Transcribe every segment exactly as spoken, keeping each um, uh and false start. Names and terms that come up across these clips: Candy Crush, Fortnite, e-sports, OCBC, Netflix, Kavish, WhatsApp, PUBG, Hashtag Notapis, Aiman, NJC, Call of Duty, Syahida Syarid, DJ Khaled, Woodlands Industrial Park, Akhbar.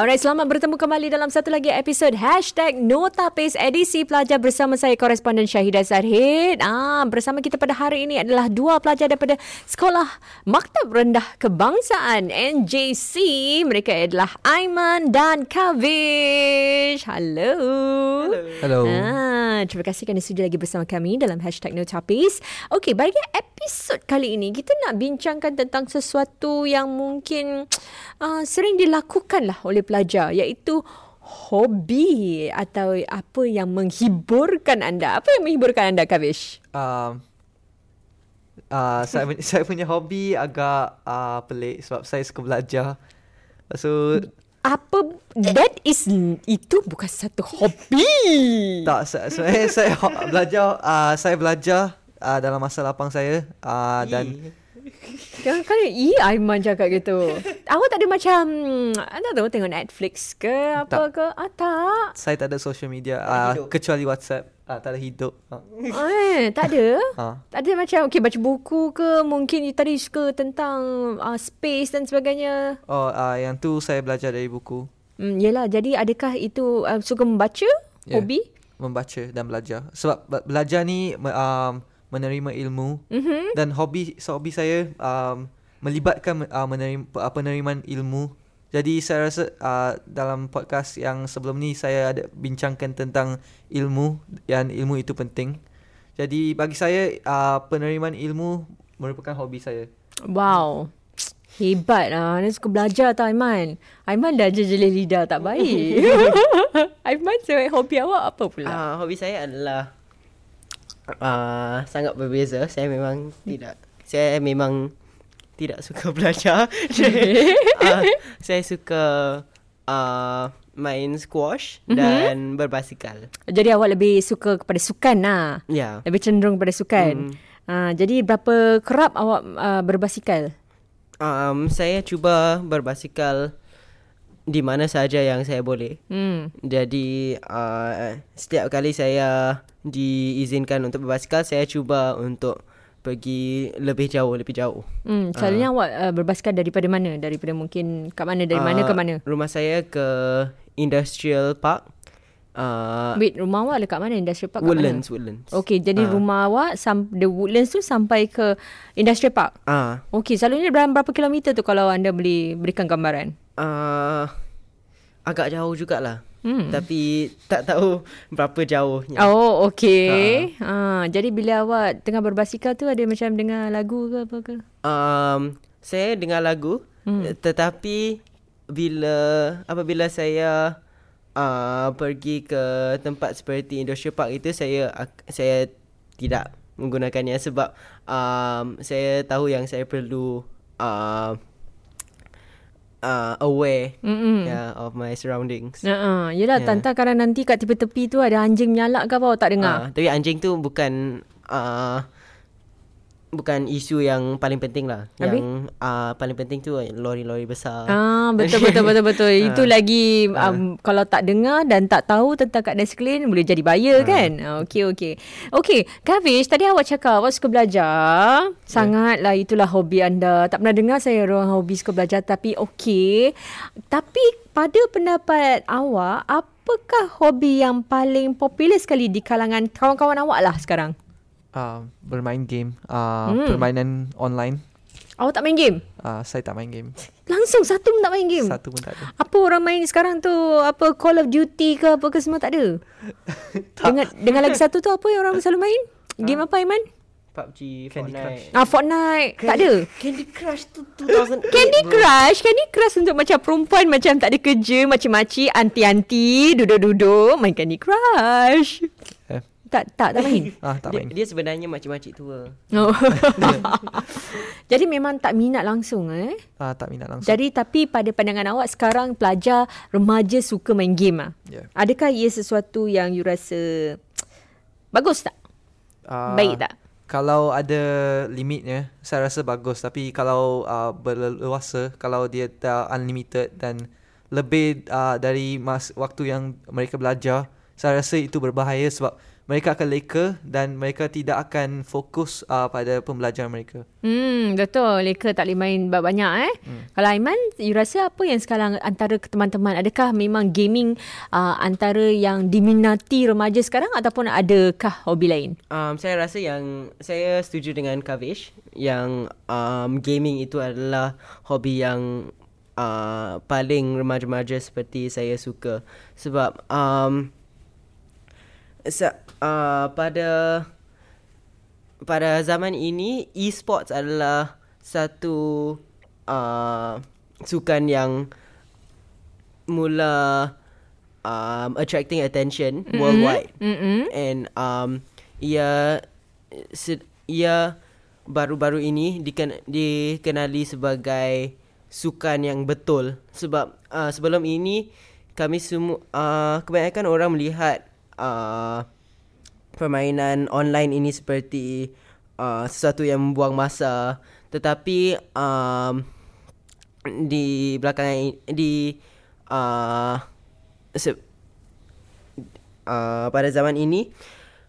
Alright, selamat bertemu kembali dalam satu lagi episod Hashtag Notapis edisi pelajar bersama saya, koresponden Syahida Syarid. Ah, bersama kita pada hari ini adalah dua pelajar daripada Sekolah Maktab Rendah Kebangsaan N J C. Mereka adalah Aiman dan Kavish. Hello. Hello. Ah, terima kasih kerana sudah lagi bersama kami dalam Hashtag Notapis. Okey, bagi episod kali ini kita nak bincangkan tentang sesuatu yang mungkin uh, sering dilakukanlah oleh pelajar, iaitu hobi atau apa yang menghiburkan anda. Apa yang menghiburkan anda, Kavish? Um, uh, saya, punya, saya punya hobi agak uh, pelik sebab saya suka belajar. So, apa, that is, itu bukan satu hobi. Tak, saya, saya, saya belajar, uh, saya belajar uh, dalam masa lapang saya uh, dan... Kan i Aiman cakap gitu. Awak tak ada macam tak tahu tengok Netflix ke apa tak. ke? Ah, tak. Saya tak ada social media ah, kecuali WhatsApp. Ah, tak ada hidup. Ah. Eh, tak ada. Ah. Tak ada macam okey baca buku ke, mungkin you tadi suka tentang ah, space dan sebagainya. Oh, ah, yang tu saya belajar dari buku. Hmm, yalah, jadi adakah itu uh, suka membaca? Yeah. Hobi? Membaca dan belajar. Sebab belajar ni um, menerima ilmu, mm-hmm. dan hobi so hobi saya um, melibatkan uh, menerima, penerimaan ilmu. Jadi saya rasa uh, dalam podcast yang sebelum ni saya ada bincangkan tentang ilmu, dan ilmu itu penting. Jadi bagi saya uh, penerimaan ilmu merupakan hobi saya. Wow. Hebat lah. Dia suka belajar tau, Aiman. Aiman dah jejeli lidah tak baik. Aiman, saya hobi awak apa pula? Uh, hobi saya adalah Uh, sangat berbeza. Saya memang tidak Saya memang tidak suka belajar. uh, Saya suka uh, main squash, mm-hmm. dan berbasikal. Jadi awak lebih suka kepada sukan lah. yeah. Lebih cenderung kepada sukan. mm. uh, Jadi berapa kerap awak uh, berbasikal? Um, saya cuba berbasikal di mana saja yang saya boleh. mm. Jadi uh, setiap kali saya diizinkan untuk berbasikal, saya cuba untuk pergi lebih jauh, lebih jauh. Hmm, selalunya uh, awak uh, berbasikal daripada mana? Daripada mungkin kat mana? Dari uh, mana ke mana? Rumah saya ke Industrial Park. Uh, Wait, rumah awak dekat mana? Industrial Park? Woodlands, Woodlands. Okay, jadi uh, rumah awak, sam- the Woodlands tu sampai ke Industrial Park? Ah. Uh, okay, selalunya dalam berapa kilometer tu kalau anda boleh berikan gambaran? Uh, agak jauh jugalah. Hmm. Tapi tak tahu berapa jauhnya. Oh, okey. Ha. Ha, jadi bila awak tengah berbasikal tu ada macam dengar lagu ke apa ke? Um, saya dengar lagu, hmm. tetapi bila apabila saya uh, pergi ke tempat seperti Industrial Park itu, saya saya tidak menggunakannya sebab um, saya tahu yang saya perlu uh, Uh, aware yeah, of my surroundings. Uh-uh. Yelah, yeah. Tantang kadang nanti kat tepi-tepi tu ada anjing menyalak ke apa, awak tak dengar? Uh, tapi anjing tu bukan uh, bukan isu yang paling penting lah. Habis? Yang uh, paling penting tu lori-lori besar. Ah, Betul-betul-betul Itu uh, lagi um, uh. kalau tak dengar dan tak tahu tentang kat disiplin, boleh jadi bahaya uh. kan. Okey-okey. Okey, Kavish, tadi awak cakap awak suka belajar. Sangatlah, itulah hobi anda. Tak pernah dengar saya orang hobi suka belajar. Tapi okey. Tapi pada pendapat awak, apakah hobi yang paling popular sekali di kalangan kawan-kawan awak lah sekarang? Uh, bermain game, uh, hmm. permainan online. Awak tak main game? Uh, saya tak main game. Langsung satu pun tak main game? Satu pun tak ada. Apa orang main sekarang tu, apa Call of Duty ke apa ke semua tak ada? tak. Dengan, dengan lagi satu tu apa yang orang selalu main? Game uh, apa, Aiman? P U B G, Candy Crush. Ah, Fortnite. Candy, tak ada. Candy Crush tu two thousand eight. Candy Crush, bro. Candy Crush untuk macam perempuan macam tak ada kerja, macam-macam anti-anti, duduk-duduk main Candy Crush. Eh. Tak, tak, tak main. Ah, tak main. Dia, dia sebenarnya makcik-makcik tua. Oh. Jadi memang tak minat langsung eh? Ah, tak minat langsung. Jadi tapi pada pandangan awak sekarang pelajar remaja suka main game ah? Yeah. Adakah ia sesuatu yang you rasa bagus tak? Uh, Baik tak? Kalau ada limitnya, saya rasa bagus. Tapi kalau uh, berleluasa, kalau dia tak unlimited dan lebih uh, dari mas- waktu yang mereka belajar, saya rasa itu berbahaya sebab mereka akan leka dan mereka tidak akan fokus uh, pada pembelajaran mereka. Hmm, betul. Leka tak boleh main banyak eh. Hmm. Kalau Aiman, you rasa apa yang sekarang antara teman-teman? Adakah memang gaming uh, antara yang diminati remaja sekarang ataupun adakah hobi lain? Um, saya rasa yang saya setuju dengan Kavish yang um, gaming itu adalah hobi yang uh, paling remaja-remaja seperti saya suka. Sebab um, se- Uh, pada pada zaman ini e-sports adalah satu uh, sukan yang mula um, attracting attention mm-hmm. worldwide mm-hmm. and um, ia ia baru-baru ini diken- dikenali sebagai sukan yang betul sebab uh, sebelum ini kami semua uh, kebanyakan orang melihat uh, permainan online ini seperti uh, sesuatu yang membuang masa, tetapi um, di belakangan di uh, se- uh, pada zaman ini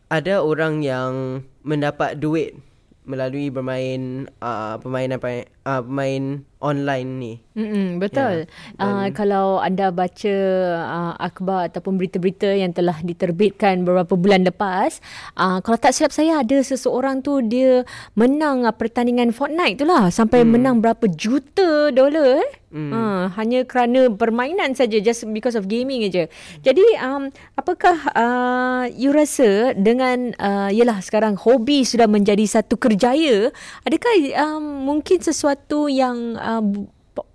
ada orang yang mendapat duit melalui bermain uh, permainan uh, pemain online ni. Mm-mm, betul. Yeah. Uh, kalau anda baca uh, akhbar ataupun berita-berita yang telah diterbitkan beberapa bulan lepas, uh, kalau tak silap saya ada seseorang tu dia menang uh, pertandingan Fortnite tu lah sampai mm. menang berapa juta dolar eh. Mm. Uh, hanya kerana permainan saja, just because of gaming aja. Jadi um, apakah uh, you rasa dengan uh, yelah sekarang hobi sudah menjadi satu kerjaya, adakah um, mungkin sesuatu yang uh,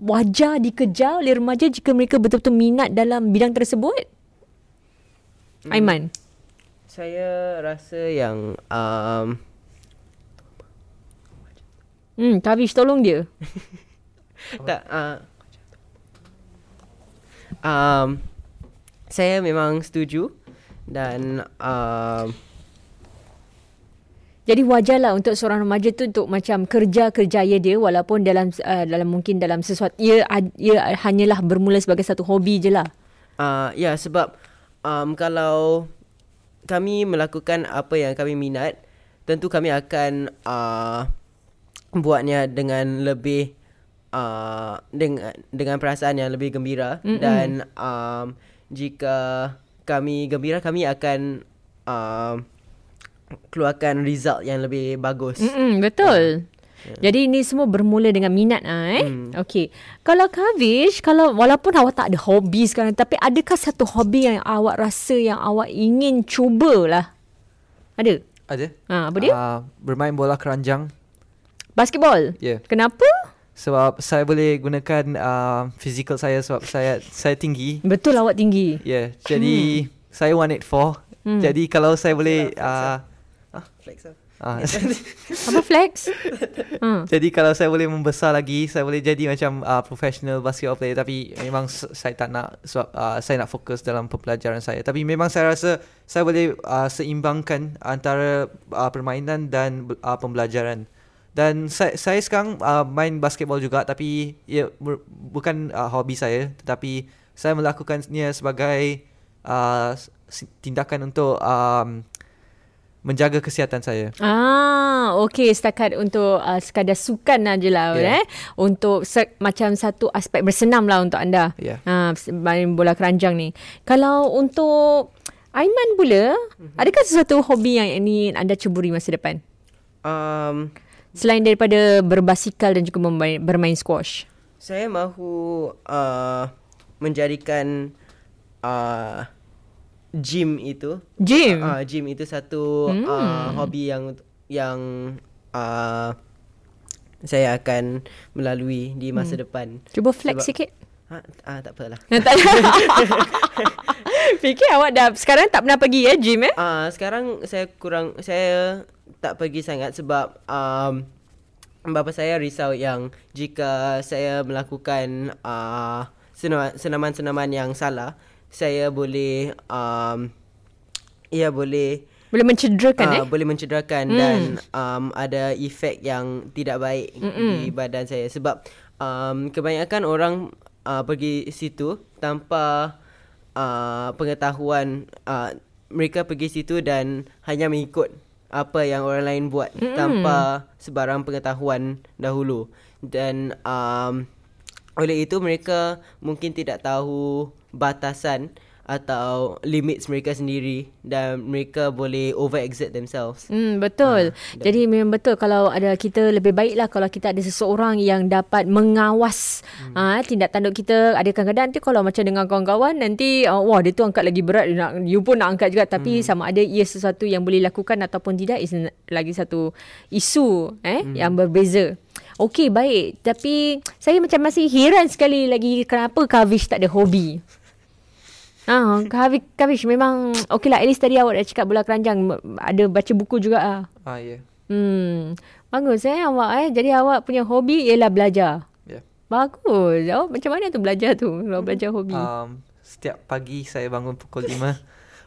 wajar dikejar oleh remaja jika mereka betul-betul minat dalam bidang tersebut? Hmm. Aiman, saya rasa yang um... hmm, Kavish tolong dia. Tak uh, um, saya memang setuju dan uh, jadi wajarlah untuk seorang remaja tu untuk macam kerja kerjaya dia walaupun dalam uh, dalam mungkin dalam sesuatu ia, ia hanyalah bermula sebagai satu hobi je lah. Uh, ya yeah, sebab um, kalau kami melakukan apa yang kami minat, tentu kami akan uh, buatnya dengan lebih uh, dengan dengan perasaan yang lebih gembira. Mm-mm. Dan um, jika kami gembira kami akan uh, keluarkan result yang lebih bagus. Mm-mm, betul. Yeah. Jadi ini semua bermula dengan minat ah eh. Mm. Okey. Kalau Kavish, kalau walaupun awak tak ada hobi sekarang tapi adakah satu hobi yang awak rasa yang awak ingin cubalah? Ada? Ada. Ha, apa dia? Uh, bermain bola keranjang. Basketball. Yeah. Kenapa? Sebab saya boleh gunakan uh, fizikal saya sebab saya saya tinggi. Betul awak tinggi. Yeah. Jadi hmm. saya one eight four. Hmm. Jadi kalau saya boleh yeah, uh, Ah, flex lah. Ah. Apa flex? hmm. Jadi kalau saya boleh membesar lagi, saya boleh jadi macam uh, professional basketball player. Tapi memang saya tak nak sebab uh, saya nak fokus dalam pembelajaran saya. Tapi memang saya rasa saya boleh uh, seimbangkan antara uh, permainan dan uh, pembelajaran. Dan saya, saya sekarang uh, main basketball juga. Tapi ia ber, bukan uh, hobi saya. Tetapi saya melakukannya sebagai uh, tindakan untuk Um, menjaga kesihatan saya. Ah, okey, setakat untuk uh, sekadar sukan ajalah yeah. eh. Untuk se- macam satu aspek bersenam lah untuk anda. Yeah. Ha, main bola keranjang ni. Kalau untuk Aiman pula, mm-hmm. adakah sesuatu hobi yang ingin anda cuburi masa depan? Um, selain daripada berbasikal dan juga bermain, bermain squash. Saya mahu uh, menjadikan uh, gym itu gym uh, gym itu satu hmm. uh, hobi yang yang uh, saya akan melalui di masa hmm. depan. Cuba flex sebab, sikit. Ha, ah, tak apalah. Fikir awak dah sekarang tak pernah pergi ya eh, gym eh? Uh, sekarang saya kurang saya tak pergi sangat sebab um, bapa saya risau yang jika saya melakukan uh, senaman-senaman yang salah saya boleh um, ia boleh boleh mencederakan uh, eh boleh mencederakan mm. dan um, ada efek yang tidak baik Mm-mm. di badan saya sebab um, kebanyakan orang uh, pergi situ tanpa uh, pengetahuan uh, mereka pergi situ dan hanya mengikut apa yang orang lain buat, mm-hmm, tanpa sebarang pengetahuan dahulu. Dan um, oleh itu mereka mungkin tidak tahu batasan atau limits mereka sendiri, dan mereka boleh overexert themselves. Hmm, betul. Ha, jadi memang betul, kalau ada kita lebih baiklah kalau kita ada seseorang yang dapat mengawas hmm. ha, tindak tanduk kita. Ada kadang-kadang nanti kalau macam dengan kawan-kawan nanti uh, wah dia tu angkat lagi berat, dia nak, you pun nak angkat juga, tapi hmm. sama ada ia sesuatu yang boleh lakukan ataupun tidak is lagi satu isu eh hmm. yang berbeza. Okey, baik. Tapi saya macam masih heran sekali lagi kenapa Kavish tak ada hobi. Ah, Kavish, Kavish memang okey lah. At least tadi awak dah cakap bola keranjang, ada baca buku juga ah. Ah, ya. Yeah. Hmm, bagus eh awak eh. Jadi awak punya hobi ialah belajar. Ya. Yeah. Bagus. Awak macam mana tu belajar tu? Kalau belajar hobi. Um, setiap pagi saya bangun pukul lima.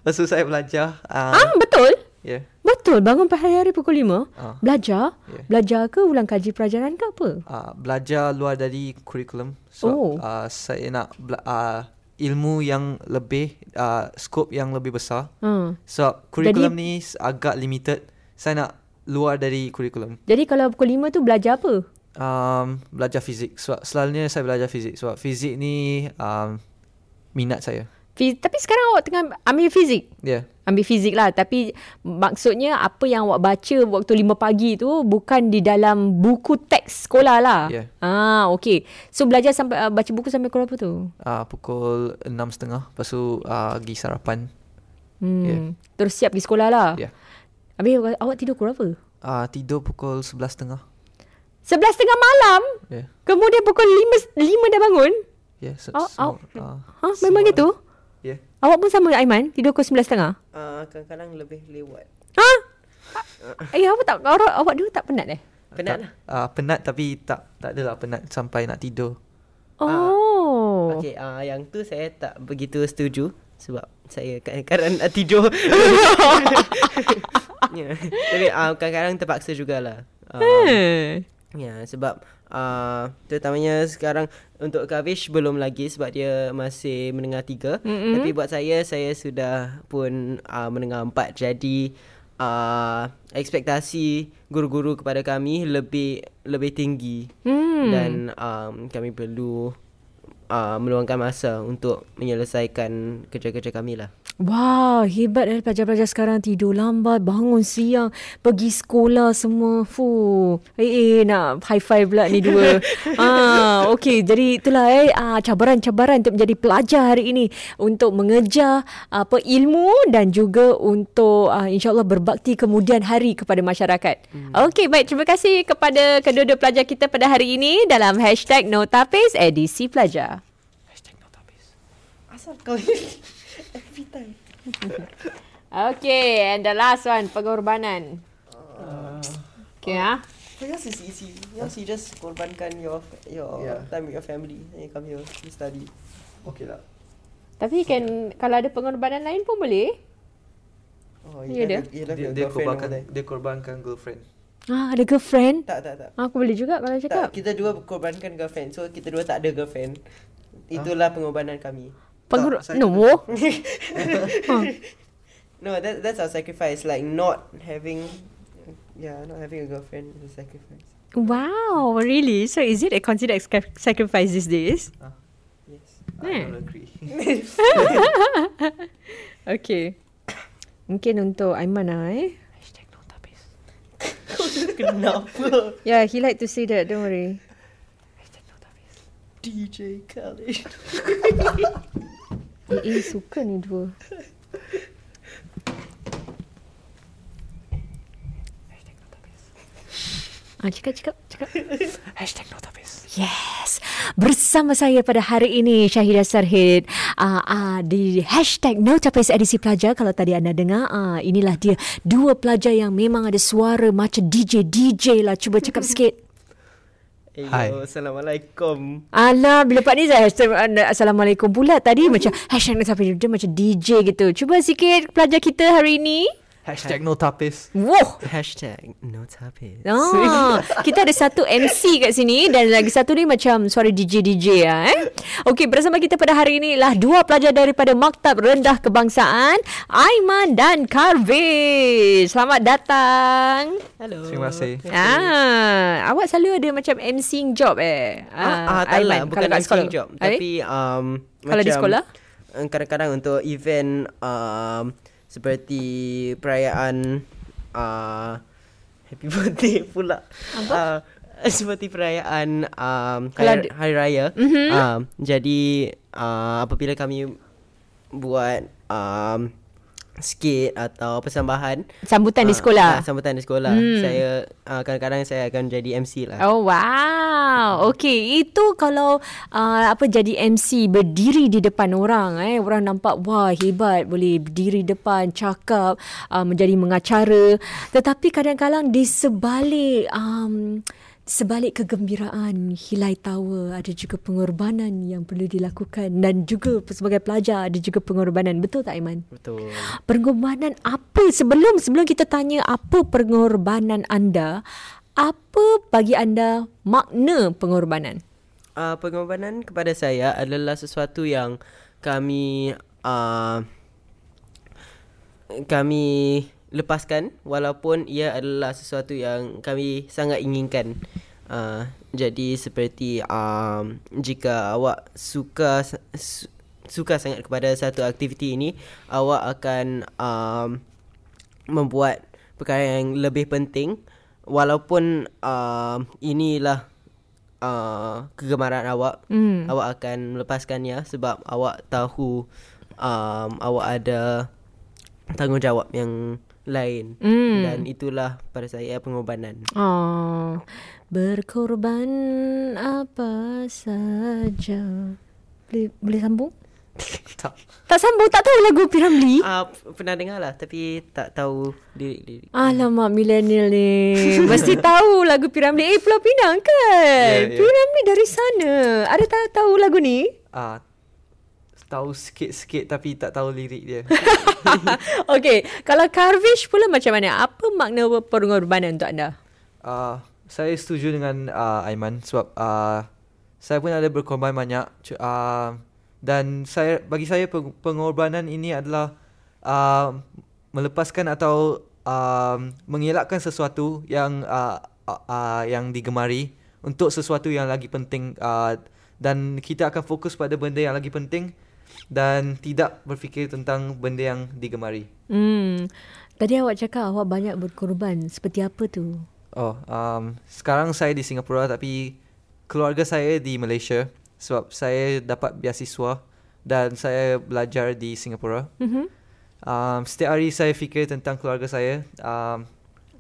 Lepas tu saya belajar. Um, ah, betul? Ya. Yeah. Betul, bangun hari-hari pukul lima. Ah. Belajar? Yeah. Belajar ke ulang kaji pelajaran ke apa? Ah, belajar luar dari kurikulum. So, oh. uh, saya nak bela- uh, ilmu yang lebih, uh, skop yang lebih besar. Hmm. So, kurikulum jadi, ni agak limited. Saya nak luar dari kurikulum. Jadi, kalau pukul lima tu belajar apa? Um, belajar fizik. So, selalunya saya belajar fizik. Sebab so, fizik ni um, minat saya. Fiz- tapi sekarang awak tengah ambil fizik? Ya. Yeah. Ambil fizik lah. Tapi maksudnya apa yang awak baca waktu lima pagi tu bukan di dalam buku teks sekolah lah. Ya. Yeah. Ah, okay. So belajar sampai uh, baca buku sampai pukul apa tu? Ah, pukul enam tiga puluh. Lepas tu uh, pergi sarapan. Hmm. Yeah. Terus siap pergi sekolah lah. Ya. Yeah. Habis awak tidur pukul apa? Ah, tidur pukul sebelas tiga puluh. sebelas tiga puluh malam? Ya. Yeah. Kemudian pukul lima, lima dah bangun? Ya. Yeah, so, oh, so, oh. Uh, huh? Memang gitu? Yeah. Awak pun sama Aiman? Tidur pukul sebelas tiga puluh? Uh, kadang-kadang lebih lewat. Ha? Eh, awak tak, awak, awak dulu tak penat eh? Penat tak, lah. Uh, penat tapi tak tak adalah penat sampai nak tidur. Oh. Uh, okay, uh, yang tu saya tak begitu setuju. Sebab saya kadang-kadang nak tidur. yeah. Tapi uh, kadang-kadang terpaksa jugalah. Uh, hmm. Ya, yeah, sebab... Uh, terutamanya sekarang untuk Kavish belum lagi sebab dia masih menengah tiga, mm-hmm. Tapi buat saya, saya sudah pun uh, menengah empat. Jadi uh, ekspektasi guru-guru kepada kami lebih lebih tinggi, mm. Dan um, kami perlu uh, meluangkan masa untuk menyelesaikan kerja-kerja kami lah. Wah, wow, hebat eh pelajar-pelajar sekarang, tidur lambat, bangun siang, pergi sekolah semua. Fuh. Eh, eh nak high five pula ni dua. ah, okey, jadi itulah eh ah, cabaran-cabaran untuk menjadi pelajar hari ini, untuk mengejar apa ilmu dan juga untuk ah, insya-Allah berbakti kemudian hari kepada masyarakat. Hmm. Okey, baik, terima kasih kepada kedua-dua pelajar kita pada hari ini dalam hashtag No Tapis edisi pelajar. hashtag No Tapis. Asal kau ini? Okay, and the last one, pengorbanan. Uh, okay, ah. Uh, huh? It's easy. You know, you just korbankan your your yeah. time with your family and you come here to study. Okay lah. Tapi kan yeah. kalau ada pengorbanan lain pun boleh. Oh, you yeah, yeah, dia dia korbankan dia korbankan girlfriend. Ah, ada girlfriend? Tak, tak, tak. Aku boleh juga kalau cakap. Tak, kita dua korbankan girlfriend. So kita dua tak ada girlfriend. Itulah huh? pengorbanan kami. Pengguru- tak, no. huh. No, that that's our sacrifice. Like not having, yeah, not having a girlfriend is a sacrifice. Wow, really? So is it a considered sacrifice these days? Uh, yes, yeah. I don't agree. Okay, mungkin untuk Aiman lah eh. Hashtag no tapis. Kenapa? Yeah, he like to say that. Don't worry. D J Khaled. Eh, eh, suka ni dua. Hashtag no tapis. Ah, cakap, cakap, cakap. Hashtag no tapis. Yes. Bersama saya pada hari ini, Syahida Syarid. Uh, uh, di hashtag No Tapis edisi pelajar. Kalau tadi anda dengar, uh, inilah dia. Dua pelajar yang memang ada suara macam D J D J lah. Cuba cakap sikit. Hai. Assalamualaikum. Alah, bila Pak Nizar Assalamualaikum pula tadi macam hashtag dia macam D J gitu. Cuba sikit pelajar kita hari ini. Hashtag no tapis. Wow. Hashtag no tapis. Oh, kita ada satu M C kat sini dan lagi satu ni macam suara D J D J lah, eh. Okey, bersama kita pada hari ini ialah dua pelajar daripada Maktab Rendah Kebangsaan, Aiman dan Kavish. Selamat datang. Hello. Terima kasih. Ah, awak selalu ada macam MCing job eh. Ah, ah tak lah, bukan MCing job, tapi um, kalau di sekolah kadang-kadang untuk event um, seperti perayaan uh, Happy Birthday pula. Apa? Uh, seperti perayaan um, hari, hari Raya. Mm-hmm. Uh, jadi uh, apabila kami buat um, skit atau persembahan sambutan uh, di sekolah. Uh, sambutan di sekolah. Mm. Saya uh, kadang-kadang saya akan jadi M C lah. Oh wow. Okey, itu kalau uh, apa jadi M C, berdiri di depan orang, eh orang nampak wah hebat, boleh berdiri depan cakap, uh, menjadi mengacara. Tetapi kadang-kadang di sebalik um, sebalik kegembiraan, hilai tawa, ada juga pengorbanan yang perlu dilakukan dan juga sebagai pelajar ada juga pengorbanan. Betul tak, Aiman? Betul. Pengorbanan apa? Sebelum sebelum kita tanya apa pengorbanan anda, apa bagi anda makna pengorbanan? Uh, pengorbanan kepada saya adalah sesuatu yang kami uh, kami lepaskan walaupun ia adalah sesuatu yang kami sangat inginkan. Uh, jadi seperti um, jika awak suka su, suka sangat kepada satu aktiviti ini, awak akan um, membuat perkara yang lebih penting walaupun uh, inilah uh, kegemaran awak. Mm. Awak akan melepaskannya sebab awak tahu um, awak ada tanggungjawab yang lain. Mm. Dan itulah pada saya pengorbanan. Oh, berkorban apa saja. Boleh, boleh sambung? Tak. Tak sambung, tak tahu lagu Piramli? Uh, pernah dengar lah tapi tak tahu lirik-lirik. Alamak, milenial ni. Mesti tahu lagu Piramli. Eh, Pulau Pinang kan? Yeah, yeah. Piramli dari sana. Ada tahu, tahu lagu ni? Ah, uh, tahu sikit-sikit tapi tak tahu lirik dia. Okey, kalau Kavish pula macam mana? Apa makna pengorbanan untuk anda? Uh, saya setuju dengan uh, Aiman sebab uh, saya pun ada berkorban banyak. Uh, dan saya bagi saya pengorbanan ini adalah uh, melepaskan atau uh, mengelakkan sesuatu yang uh, uh, uh, yang digemari untuk sesuatu yang lagi penting, uh, dan kita akan fokus pada benda yang lagi penting dan tidak berfikir tentang benda yang digemari. Hmm. Tadi awak cakap awak banyak berkorban. Seperti apa tu? Oh, um, sekarang saya di Singapura tapi keluarga saya di Malaysia sebab saya dapat beasiswa dan saya belajar di Singapura. Mm-hmm. Um, setiap hari saya fikir tentang keluarga saya. Um,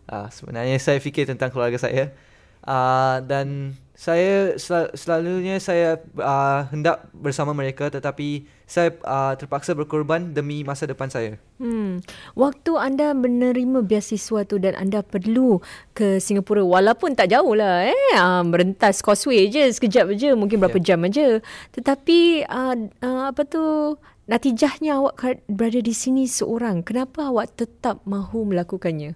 uh, sebenarnya saya fikir tentang keluarga saya. Uh, dan saya sel- selalunya saya uh, hendak bersama mereka tetapi saya uh, terpaksa berkorban demi masa depan saya. Hmm. Waktu anda menerima beasiswa tu dan anda perlu ke Singapura walaupun tak jauh lah, eh, uh, merentas causeway je, sekejap je, mungkin berapa yeah. jam aja. Tetapi uh, uh, apa tu natijahnya awak berada di sini seorang. Kenapa awak tetap mahu melakukannya?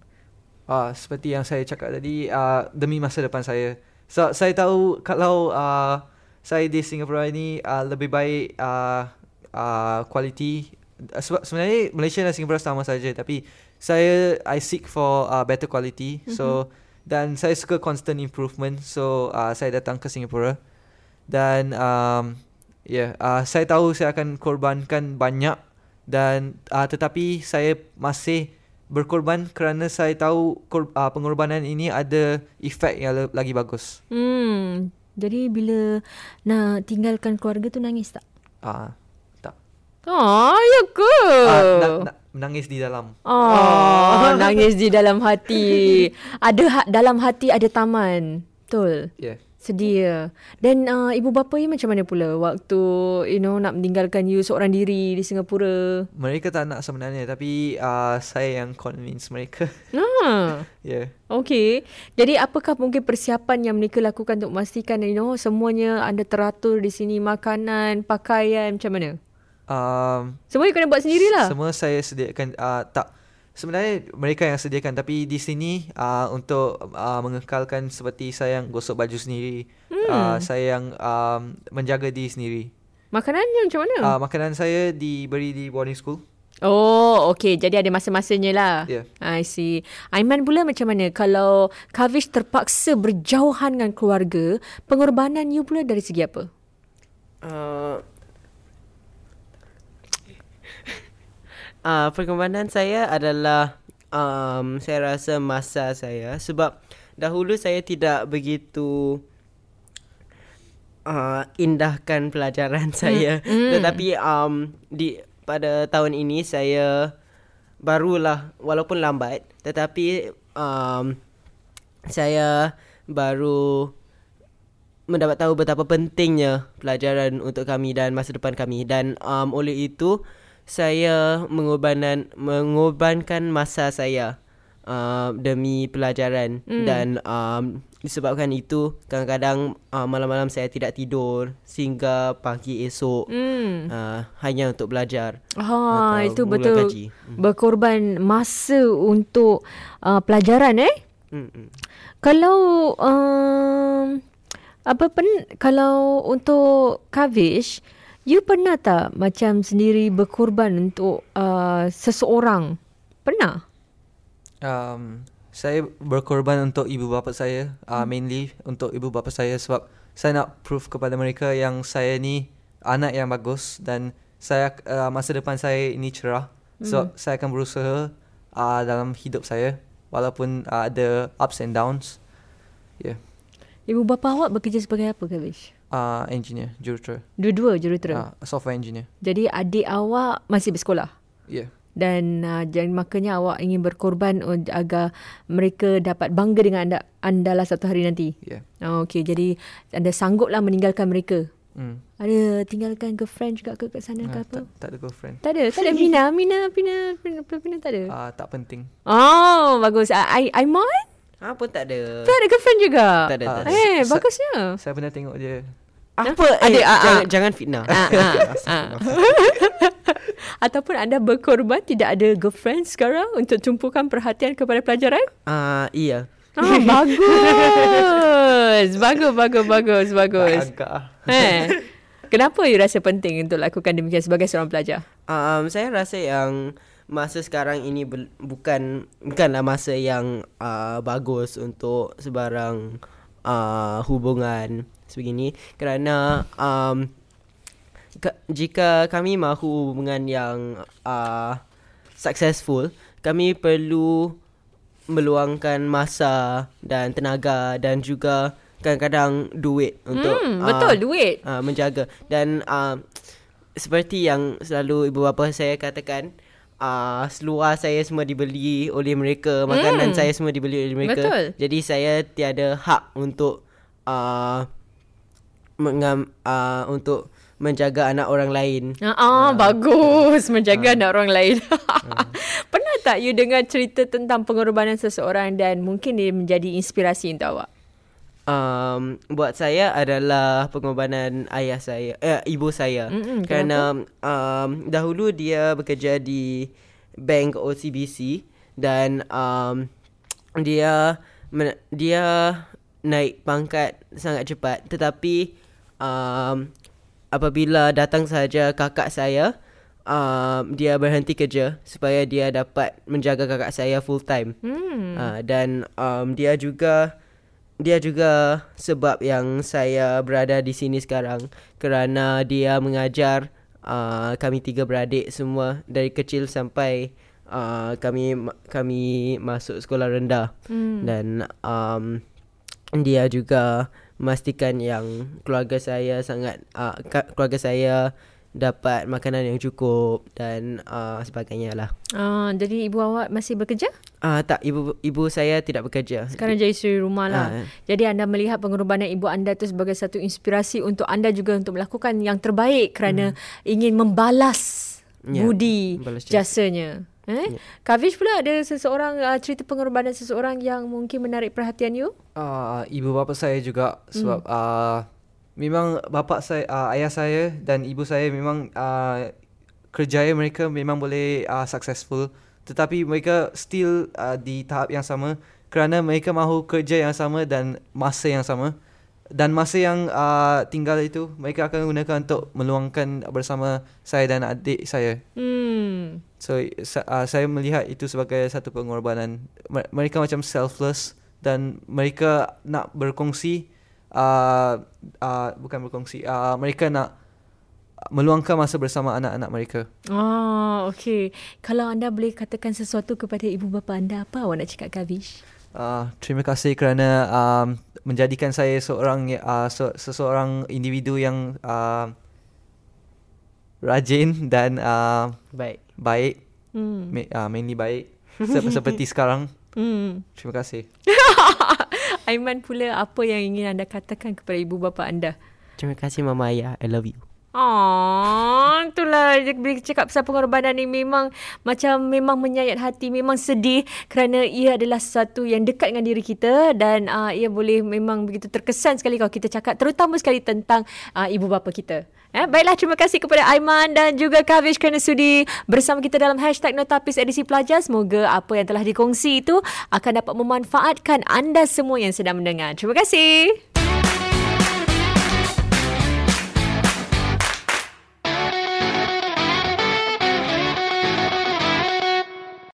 Uh, seperti yang saya cakap tadi, uh, demi masa depan saya. So, saya tahu kalau uh, saya di Singapura ini uh, lebih baik uh, uh, kualiti. Sebab sebenarnya Malaysia dan Singapura sama saja. Tapi saya, I seek for uh, better quality. Mm-hmm. So, dan saya suka constant improvement. So, uh, saya datang ke Singapura. Dan, um, yeah, uh, saya tahu saya akan korbankan banyak. Dan, uh, tetapi saya masih berkorban kerana saya tahu kor- uh, pengorbanan ini ada efek yang le- lagi bagus. Hmm. Jadi bila nak tinggalkan keluarga tu nangis tak? Ah, uh, tak. Oh, ya ke? Uh, nak, nak menangis di dalam. Oh, nangis di dalam hati. Ada ha- dalam hati ada taman. Betul. Ya. Yeah. Sedia. Dan uh, ibu bapa you macam mana pula waktu you know nak meninggalkan you seorang diri di Singapura? Mereka tak nak sebenarnya tapi uh, saya yang convince mereka. Nah. Yeah. Okey. Jadi apakah mungkin persiapan yang mereka lakukan untuk memastikan you know semuanya anda teratur di sini, makanan, pakaian macam mana? Um, semua you kena buat sendirilah. Semua saya sediakan. Uh, tak sebenarnya mereka yang sediakan. Tapi di sini uh, untuk uh, mengekalkan seperti saya yang gosok baju sendiri, hmm. uh, saya yang um, menjaga diri sendiri. Makanannya macam mana? Uh, makanan saya diberi di boarding school. Oh, okay. Jadi ada masa-masanya lah. Yeah. I see. Aiman pula macam mana? Kalau Kavish terpaksa berjauhan dengan keluarga, pengorbanan you pula dari segi apa? Uh, uh, pengorbanan saya adalah um, saya rasa masa saya. Sebab dahulu saya tidak begitu uh, indahkan pelajaran saya. Mm, mm. Tetapi um, di... pada tahun ini saya barulah, walaupun lambat, tetapi um, saya baru mendapat tahu betapa pentingnya pelajaran untuk kami dan masa depan kami. Dan um, oleh itu saya mengorbankan, mengorbankan masa saya uh, demi pelajaran. Mm. Dan um, disebabkan itu kadang-kadang uh, malam-malam saya tidak tidur sehingga pagi esok. Mm. Uh, hanya untuk belajar. Ha, itu betul. Kaji. Berkorban masa untuk uh, pelajaran eh. Mm-mm. Kalau um, apa pen kalau untuk Kavish, you pernah tak macam sendiri berkorban untuk uh, seseorang? Pernah? Um, saya berkorban untuk ibu bapa saya, uh, mainly untuk ibu bapa saya sebab saya nak prove kepada mereka yang saya ni anak yang bagus dan saya uh, masa depan saya ini cerah. So mm. saya akan berusaha uh, dalam hidup saya walaupun uh, ada ups and downs. Yeah. Ibu bapa awak bekerja sebagai apa, Kavish? Uh, engineer, jurutera. Dua-dua jurutera? Uh, software engineer. Jadi adik awak masih bersekolah? Ya. Yeah. Dan uh, jadi makanya awak ingin berkorban agar mereka dapat bangga dengan anda, anda lah satu hari nanti? Ya. Yeah. Oh, okay, jadi anda sangguplah meninggalkan mereka? Mm. Ada tinggalkan girlfriend juga ke kat sana nah, ke apa? Tak, tak ada girlfriend. Tak ada? Tak ada Pina? Pina, Pina, Pina, Pina tak ada? Uh, tak penting. Oh, bagus. Aiman? Ha, pun tak ada. Tak ada girlfriend juga? Tak ada, tak ada. Eh, so, bagusnya. Saya pernah tengok dia. Apa? Eh, ada, ah, jangan, ah. jangan fitnah. Ah, ah. Ataupun anda berkorban tidak ada girlfriend sekarang untuk tumpukan perhatian kepada pelajaran? Ah, uh, iya. Ah, bagus. Bagus, bagus, bagus, bagus. Eh, kenapa you rasa penting untuk lakukan demikian sebagai seorang pelajar? Um, saya rasa yang... masa sekarang ini bukan bukanlah masa yang uh, bagus untuk sebarang uh, hubungan sebegini kerana um, ke- jika kami mahu hubungan yang uh, successful, kami perlu meluangkan masa dan tenaga dan juga kadang-kadang duit untuk hmm, betul uh, duit uh, menjaga dan uh, seperti yang selalu ibu bapa saya katakan. Uh, seluar saya semua dibeli oleh mereka. Makanan mm. saya semua dibeli oleh mereka. Betul. Jadi saya tiada hak untuk uh, mengam, uh, untuk menjaga anak orang lain. Ah, uh, bagus. Menjaga uh. anak orang lain. uh. Pernah tak you dengar cerita tentang pengorbanan seseorang dan mungkin dia menjadi inspirasi untuk awak? Um, buat saya adalah pengorbanan ayah saya, eh, ibu saya. Mm-mm, kerana um, dahulu dia bekerja di bank O C B C dan um, dia men- dia naik pangkat sangat cepat. Tetapi um, apabila datang sahaja kakak saya, um, dia berhenti kerja supaya dia dapat menjaga kakak saya full time. Mm. Uh, dan um, dia juga Dia juga sebab yang saya berada di sini sekarang kerana dia mengajar uh, kami tiga beradik semua dari kecil sampai uh, kami kami masuk sekolah rendah. Hmm. Dan um, dia juga memastikan yang keluarga saya sangat uh, keluarga saya dapat makanan yang cukup dan uh, sebagainya lah. Uh, jadi ibu awak masih bekerja? Uh, tak, ibu ibu saya tidak bekerja. Sekarang jadi suri rumah lah. Uh. Jadi anda melihat pengorbanan ibu anda itu sebagai satu inspirasi untuk anda juga untuk melakukan yang terbaik kerana hmm. ingin membalas yeah, budi membalas jasanya. Eh? Yeah. Kavish pula ada seseorang uh, cerita pengorbanan seseorang yang mungkin menarik perhatian you? Uh, ibu bapa saya juga sebab... Hmm. Uh, Memang bapa saya, uh, ayah saya dan ibu saya memang uh, kerjaya mereka memang boleh uh, successful. tetapi mereka still uh, di tahap yang sama kerana mereka mahu kerja yang sama dan masa yang sama. Dan masa yang uh, tinggal itu mereka akan gunakan untuk meluangkan bersama saya dan adik saya. Hmm. So uh, saya melihat itu sebagai satu pengorbanan. Mereka macam selfless dan mereka nak berkongsi, uh, uh, bukan berkongsi, uh, mereka nak meluangkan masa bersama anak-anak mereka. Oh, okey. Kalau anda boleh katakan sesuatu kepada ibu bapa anda, apa awak nak cakap, Kavish? Uh, terima kasih kerana uh, menjadikan saya seorang uh, seseorang individu yang uh, rajin dan uh, baik. Baik. Hmm. Ma- uh, mainly baik. Seperti sekarang. Hmm. Terima kasih. Aiman pula, apa yang ingin anda katakan kepada ibu bapa anda? Terima kasih, Mama, Ayah. I love you. Oh, itulah bila cakap pasal pengorbanan ni memang macam memang menyayat hati, memang sedih kerana ia adalah sesuatu yang dekat dengan diri kita dan uh, ia boleh memang begitu terkesan sekali kalau kita cakap, terutama sekali tentang uh, ibu bapa kita. Eh, baiklah, terima kasih kepada Aiman dan juga Kavish kerana sudi bersama kita dalam hashtag Notapis edisi pelajar. Semoga apa yang telah dikongsi itu akan dapat memanfaatkan anda semua yang sedang mendengar. Terima kasih.